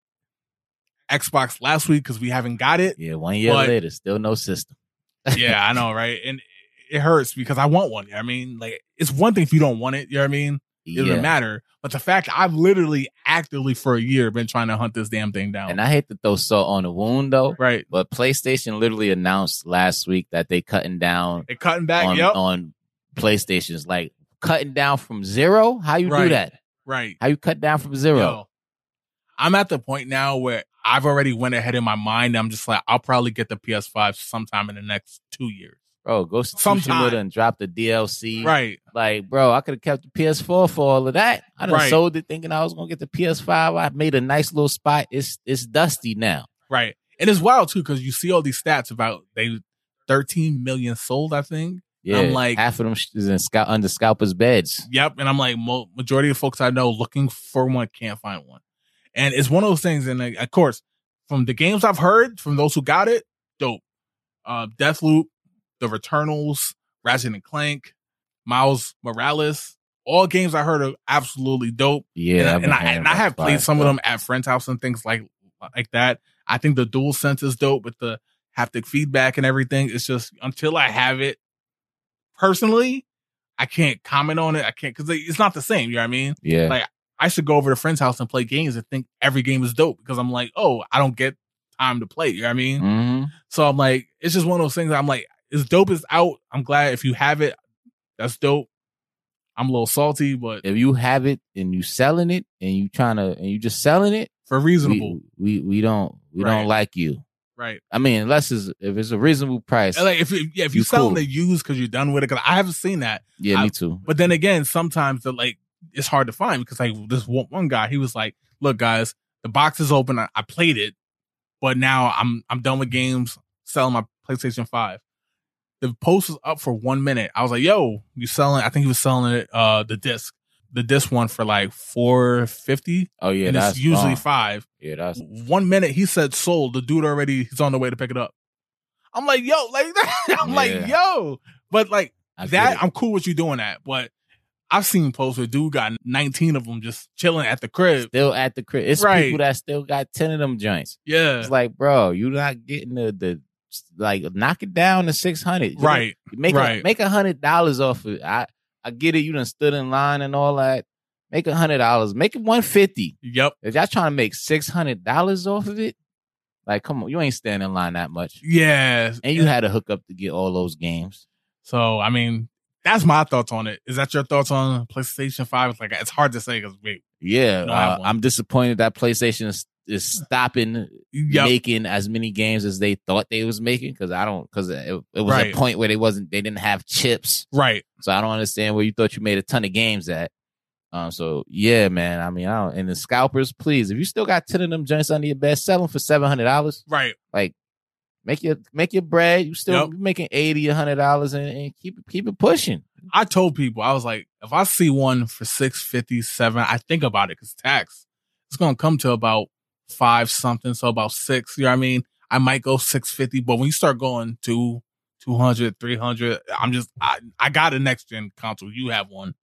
Xbox last week because we haven't got it. Yeah, 1 year later, still no system. Yeah, I know, right? And it hurts because I want one. I mean, like, it's one thing if you don't want it, you know what I mean? It doesn't matter. But the fact I've literally actively for a year been trying to hunt this damn thing down. And I hate to throw salt on the wound, though. Right. But PlayStation literally announced last week that they cutting back on PlayStations. Like, cutting down from zero? How you do that? Right. How you cut down from zero? Yo, I'm at the point now where I've already went ahead in my mind. I'm just like, I'll probably get the PS5 sometime in the next 2 years. Bro, go to Tsushima and drop the DLC. Right. Like, bro, I could have kept the PS4 for all of that. I done sold it thinking I was going to get the PS5. I made a nice little spot. It's dusty now. Right. And it's wild, too, because you see all these stats about 13 million sold, I think. Yeah, I'm like, half of them is under scalpers' beds. Yep. And I'm like, majority of folks I know looking for one can't find one. And it's one of those things, and of course, from the games I've heard, from those who got it, dope. Deathloop, The Returnals, Ratchet & Clank, Miles Morales, all games I heard are absolutely dope. Yeah, and I have played some of them at friends' house and things like that. I think the DualSense is dope with the haptic feedback and everything. It's just, until I have it personally, I can't comment on it. I can't, because it's not the same, you know what I mean? Yeah. Like, I should go over to a friend's house and play games and think every game is dope because I'm like, oh, I don't get time to play. You know what I mean? Mm-hmm. So I'm like, it's just one of those things. I'm like, as dope as out. I'm glad if you have it, that's dope. I'm a little salty, but if you have it and you selling it and you just selling it for reasonable, we don't like you. Right. I mean, unless if it's a reasonable price. And like if you're selling it used because you're done with it, because I haven't seen that. Yeah, me too. But then again, sometimes it's hard to find because like this one guy, he was like, look, guys, the box is open. I played it, but now I'm done with games, selling my PlayStation 5. The post was up for 1 minute. I was like, yo, you selling? I think he was selling it, the disc one for like $4.50. Oh yeah, and that's it's usually $5. Yeah, that's 1 minute. He said sold. The dude already, he's on the way to pick it up. I'm like, yo, like that. I'm like, yo, but like that, I'm cool with you doing that. But I've seen posts where dude got 19 of them just chilling at the crib. Still at the crib. It's right. People that still got 10 of them joints. Yeah, it's like, bro, you not getting the like knock it down to 600. Right, make $100 off of it. I get it. You done stood in line and all that. Make $100. Make it $150. Yep. If y'all trying to make $600 off of it, like, come on, you ain't standing in line that much. Yeah. And you had to hook up to get all those games. So, I mean, that's my thoughts on it. Is that your thoughts on PlayStation 5? It's like, it's hard to say because wait. Yeah. I'm disappointed that PlayStation is stopping making as many games as they thought they was making, because it was a point where they didn't have chips. Right. So I don't understand where you thought you made a ton of games at. So yeah, man. I mean, and the scalpers, please, if you still got 10 of them joints under your bed, sell them for $700. Right. Like make your bread. You still making $80, $100 and keep it pushing. I told people, I was like, if I see one for $657, I think about it because tax, it's gonna come to about $5 something, so about $6. You know what I mean? I might go $650, but when you start going to $200, $300, I got a next gen console. You have one.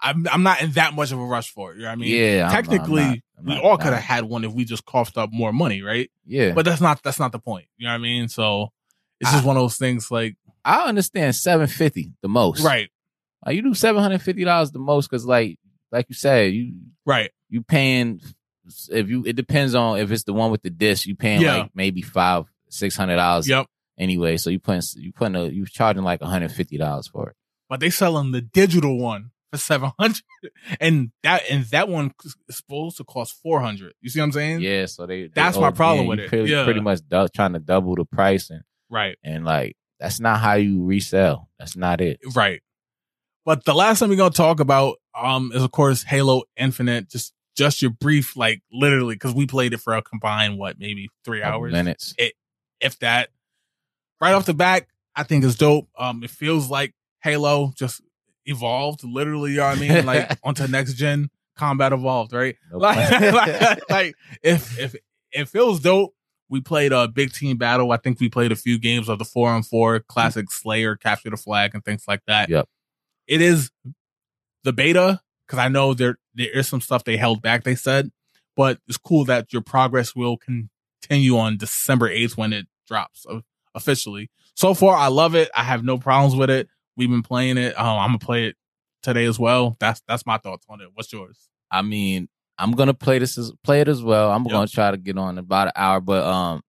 I'm not in that much of a rush for it. You know what I mean? Yeah. Technically, we all could have had one if we just coughed up more money, right? Yeah. But that's not the point. You know what I mean? So it's just one of those things. Like, I understand $750 the most, right? Like, you do $750 the most because, like you said, you paying. It depends on if it's the one with the disc, you paying like maybe $500-$600. Yep. Anyway, so you charging like $150 for it. But they selling the digital one for $700, and that one is supposed to cost $400. You see what I'm saying? Yeah. So that's my problem with it. Pretty much trying to double the price and like that's not how you resell. That's not it. Right. But the last thing we're gonna talk about is of course Halo Infinite. Just your brief, like literally, because we played it for a combined, what, maybe 3 hours? Minutes. If that. Right off the bat, I think it's dope. It feels like Halo just evolved, literally, you know what I mean? Like, onto next gen, Combat Evolved, right? Nope. Like if it feels dope. We played a big team battle. I think we played a few games of the 4-on-4, classic Slayer, Capture the Flag, and things like that. Yep. It is the beta, because I know there is some stuff they held back, they said, but it's cool that your progress will continue on December 8th when it drops officially. So far, I love it. I have no problems with it. We've been playing it. I'm going to play it today as well. That's my thoughts on it. What's yours? I mean, I'm going to play it as well. I'm going to try to get on in about an hour, but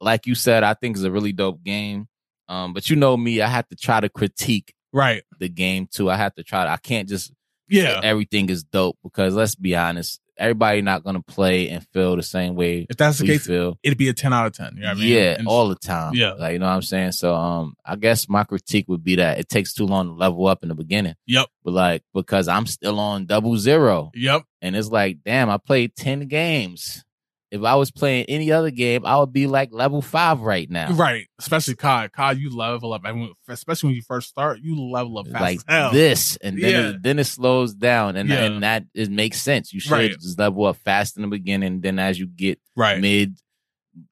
like you said, I think it's a really dope game. But you know me, I have to try to critique the game too. I have to try to, I can't just, yeah, everything is dope because let's be honest, everybody not gonna play and feel the same way. If that's the case, it'd be a 10 out of 10. You know what I mean? Yeah, and all the time. Yeah, like, you know what I'm saying. So I guess my critique would be that it takes too long to level up in the beginning. Yep. But like, because I'm still on 00. Yep. And it's like, damn, I played 10 games. If I was playing any other game, I would be like level 5 right now. Right. Especially COD. COD, you level up. I mean, especially when you first start, you level up fast. Like this. And then, it slows down. And, and that it makes sense. You should just level up fast in the beginning. Then as you get mid,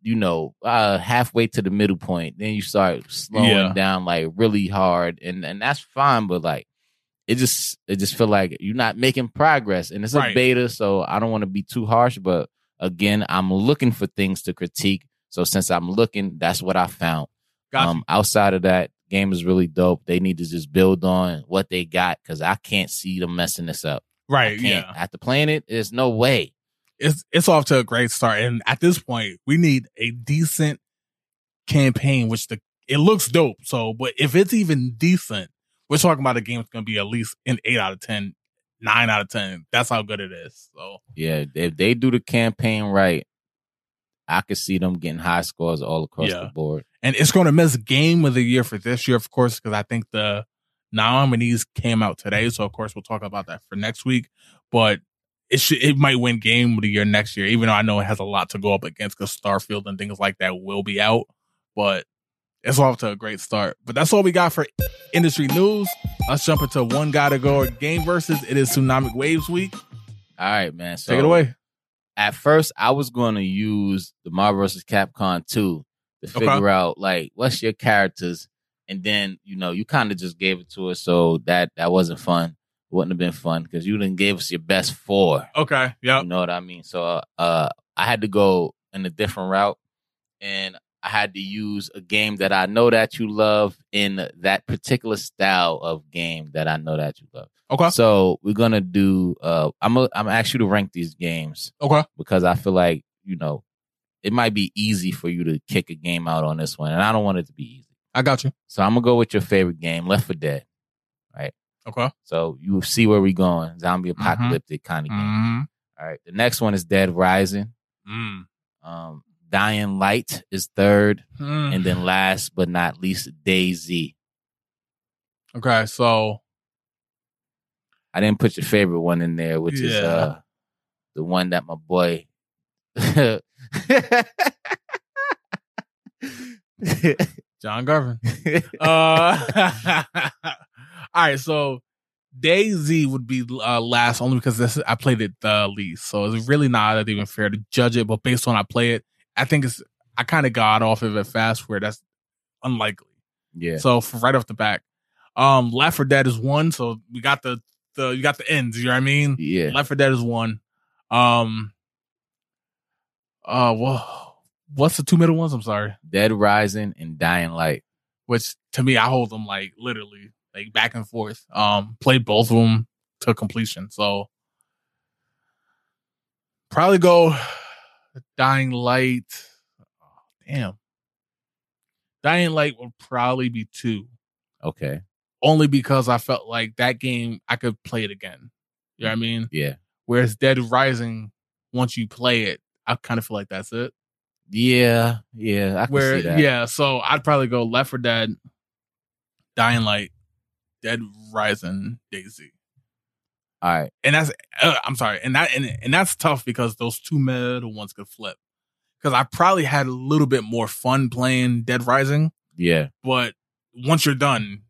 you know, halfway to the middle point, then you start slowing down like really hard. And that's fine. But like, it just feel like you're not making progress. And it's a beta, so I don't want to be too harsh, but again, I'm looking for things to critique. So since I'm looking, that's what I found. Gotcha. Outside of that, game is really dope. They need to just build on what they got because I can't see them messing this up. Right. Yeah. After playing it, there's no way. It's off to a great start. And at this point, we need a decent campaign, which it looks dope. So, but if it's even decent, we're talking about a game that's going to be at least an 8 out of 10. 9 out of 10. That's how good it is. So yeah, if they do the campaign right, I could see them getting high scores all across the board. And it's going to miss Game of the Year for this year, of course, because I think the nominees came out today. So of course we'll talk about that for next week. But it might win Game of the Year next year, even though I know it has a lot to go up against because Starfield and things like that will be out. But it's off to a great start. But that's all we got for industry news. Let's jump into One Gotta Go Game Versus. It is Tsunamiq Waves week. All right, man. So take it away. At first, I was going to use the Marvel vs. Capcom 2 to figure out, like, what's your characters? And then, you know, you kind of just gave it to us, so that wasn't fun. It wouldn't have been fun because you didn't give us your best four. Okay, yeah. You know what I mean? So I had to go in a different route, and I had to use a game that I know that you love in that particular style of game that I know that you love. Okay. So we're going to do... I'm actually to rank these games. Okay. Because I feel like, you know, it might be easy for you to kick a game out on this one, and I don't want it to be easy. I got you. So I'm going to go with your favorite game, Left 4 Dead. Right? Okay. So you see where we're going. Zombie apocalyptic kind of game. All right. The next one is Dead Rising. Dying Light is third. And then last but not least, DayZ. Okay. So I didn't put your favorite one in there, which is the one that my boy... John Garvin. All right, so DayZ would be last only because I played it the least. So it's really not even fair to judge it. But based on I play it, I think I kind of got off of it fast where that's unlikely. Yeah. So right off the bat, Left 4 Dead is one. So we got the you got the ends. You know what I mean? Yeah. Left 4 Dead is one. What's the two middle ones? I'm sorry. Dead Rising and Dying Light. Which, to me, I hold them, like, literally, like, back and forth. Played both of them to completion. So, probably go Dying Light. Oh, damn. Dying Light would probably be two. Okay. Only because I felt like that game, I could play it again. You know what I mean? Yeah. Whereas Dead Rising, once you play it, I kind of feel like that's it. Yeah, I can see that. Yeah, so I'd probably go Left 4 Dead, Dying Light, Dead Rising, DayZ. All right, and that's I'm sorry, and that's tough because those two middle ones could flip. Because I probably had a little bit more fun playing Dead Rising. Yeah, but once you're done,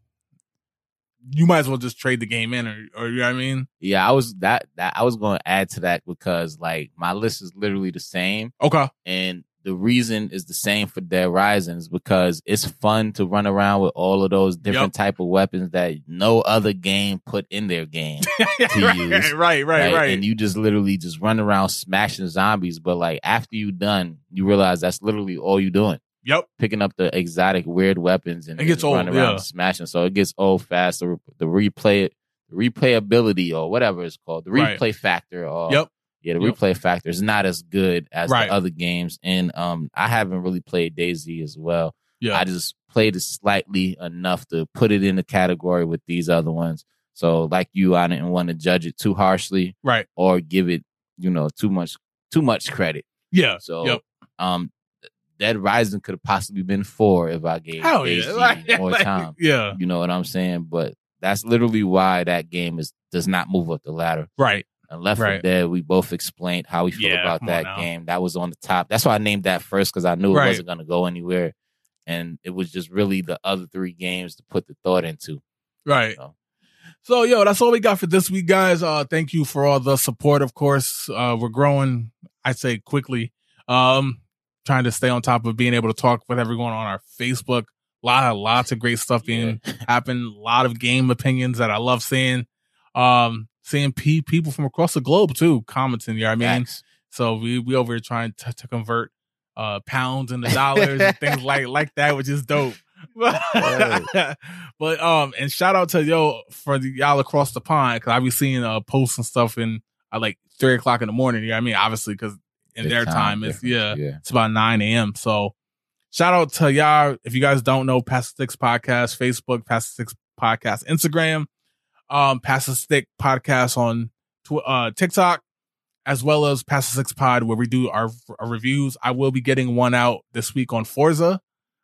you might as well just trade the game in, or you know what I mean? Yeah, I was that I was going to add to that because like my list is literally the same. Okay, and the reason is the same for Dead Rising is because it's fun to run around with all of those different type of weapons that no other game put in their game to use. Right. And you just literally just run around smashing zombies. But like after you done, you realize that's literally all you're doing. Yep. Picking up the exotic weird weapons and just running around and smashing. So it gets old fast. The replayability or whatever it's called. The replay factor or... Yep. Yeah, the replay factor is not as good as the other games. And I haven't really played DayZ as well. Yeah. I just played it slightly enough to put it in the category with these other ones. So like you, I didn't want to judge it too harshly. Right. Or give it, you know, too much credit. Yeah. So Dead Rising could have possibly been four if I gave DayZ more time. Yeah. You know what I'm saying? But that's literally why that game does not move up the ladder. Right. And Left 4 Dead, we both explained how we feel about that game. That was on the top. That's why I named that first, because I knew it wasn't going to go anywhere. And it was just really the other three games to put the thought into. Right. So yo, that's all we got for this week, guys. Thank you for all the support, of course. We're growing, I'd say, quickly. Trying to stay on top of being able to talk with everyone on our Facebook. Lots of great stuff being happening. A lot of game opinions that I love seeing. Seeing people from across the globe, too, commenting, you know what I mean? Thanks. So we over here trying to convert pounds into dollars and things like that, which is dope. But and shout out to for y'all across the pond, because I be seeing posts and stuff in like 3 o'clock in the morning, you know what I mean? Obviously, because in their time, it's, it's about 9 a.m. So shout out to y'all. If you guys don't know, Past the Sticks Podcast, Facebook, Past the Sticks Podcast, Instagram. Pass the Stick Podcast on TikTok, as well as Pass the Six Pod, where we do our reviews. I will be getting one out this week on Forza,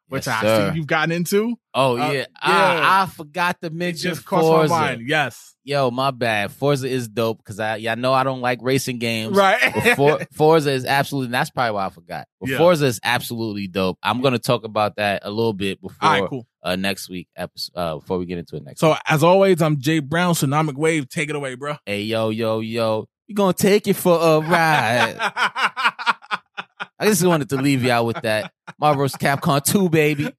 which I see you've gotten into. Oh, yeah. I forgot to mention it just Forza. My mind. Yes. Yo, my bad. Forza is dope because I know I don't like racing games. Right. Forza is absolutely, and that's probably why I forgot. Yeah. Forza is absolutely dope. I'm going to talk about that a little bit before next week episode, before we get into it next week. So, as always, I'm Jay Brown, Tsunamiq Wave. Take it away, bro. Hey, yo. We're going to take it for a ride. I just wanted to leave y'all with that. Marvel vs. Capcom 2, baby.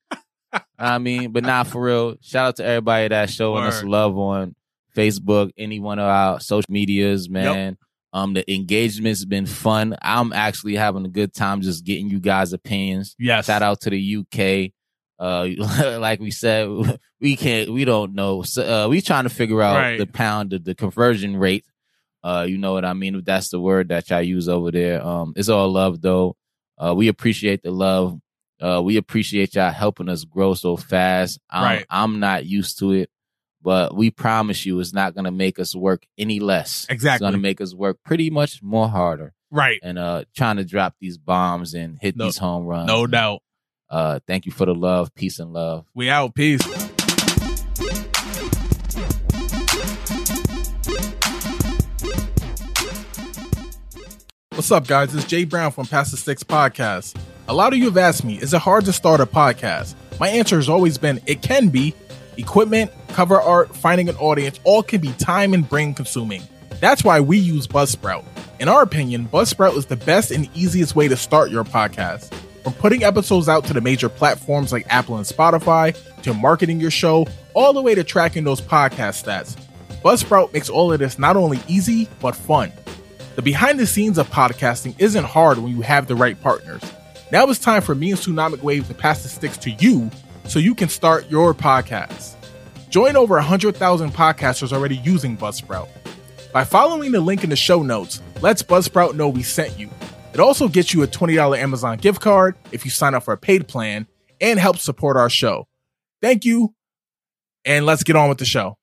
I mean, but nah, for real. Shout out to everybody that's showing us love on Facebook, any one of our social medias, man. Yep. The engagement's been fun. I'm actually having a good time just getting you guys' opinions. Yes. Shout out to the UK. Like we said, we don't know. So, we trying to figure out the conversion rate. You know what I mean? If that's the word that y'all use over there. It's all love, though. We appreciate the love. We appreciate y'all helping us grow so fast. I'm not used to it, but we promise you it's not going to make us work any less. Exactly. It's going to make us work pretty much more harder. Right. And trying to drop these bombs and hit these home runs. No doubt. Thank you for the love. Peace and love. We out. Peace. What's up, guys? It's Jay Brown from Past the Six Podcast. A lot of you have asked me, is it hard to start a podcast? My answer has always been, it can be. Equipment, cover art, finding an audience, all can be time and brain consuming. That's why we use Buzzsprout. In our opinion, Buzzsprout is the best and easiest way to start your podcast. From putting episodes out to the major platforms like Apple and Spotify, to marketing your show, all the way to tracking those podcast stats. Buzzsprout makes all of this not only easy, but fun. The behind the scenes of podcasting isn't hard when you have the right partners. Now it's time for me and Tsunamiq Wave to pass the sticks to you so you can start your podcast. Join over 100,000 podcasters already using Buzzsprout. By following the link in the show notes, lets Buzzsprout know we sent you. It also gets you a $20 Amazon gift card if you sign up for a paid plan and helps support our show. Thank you, and let's get on with the show.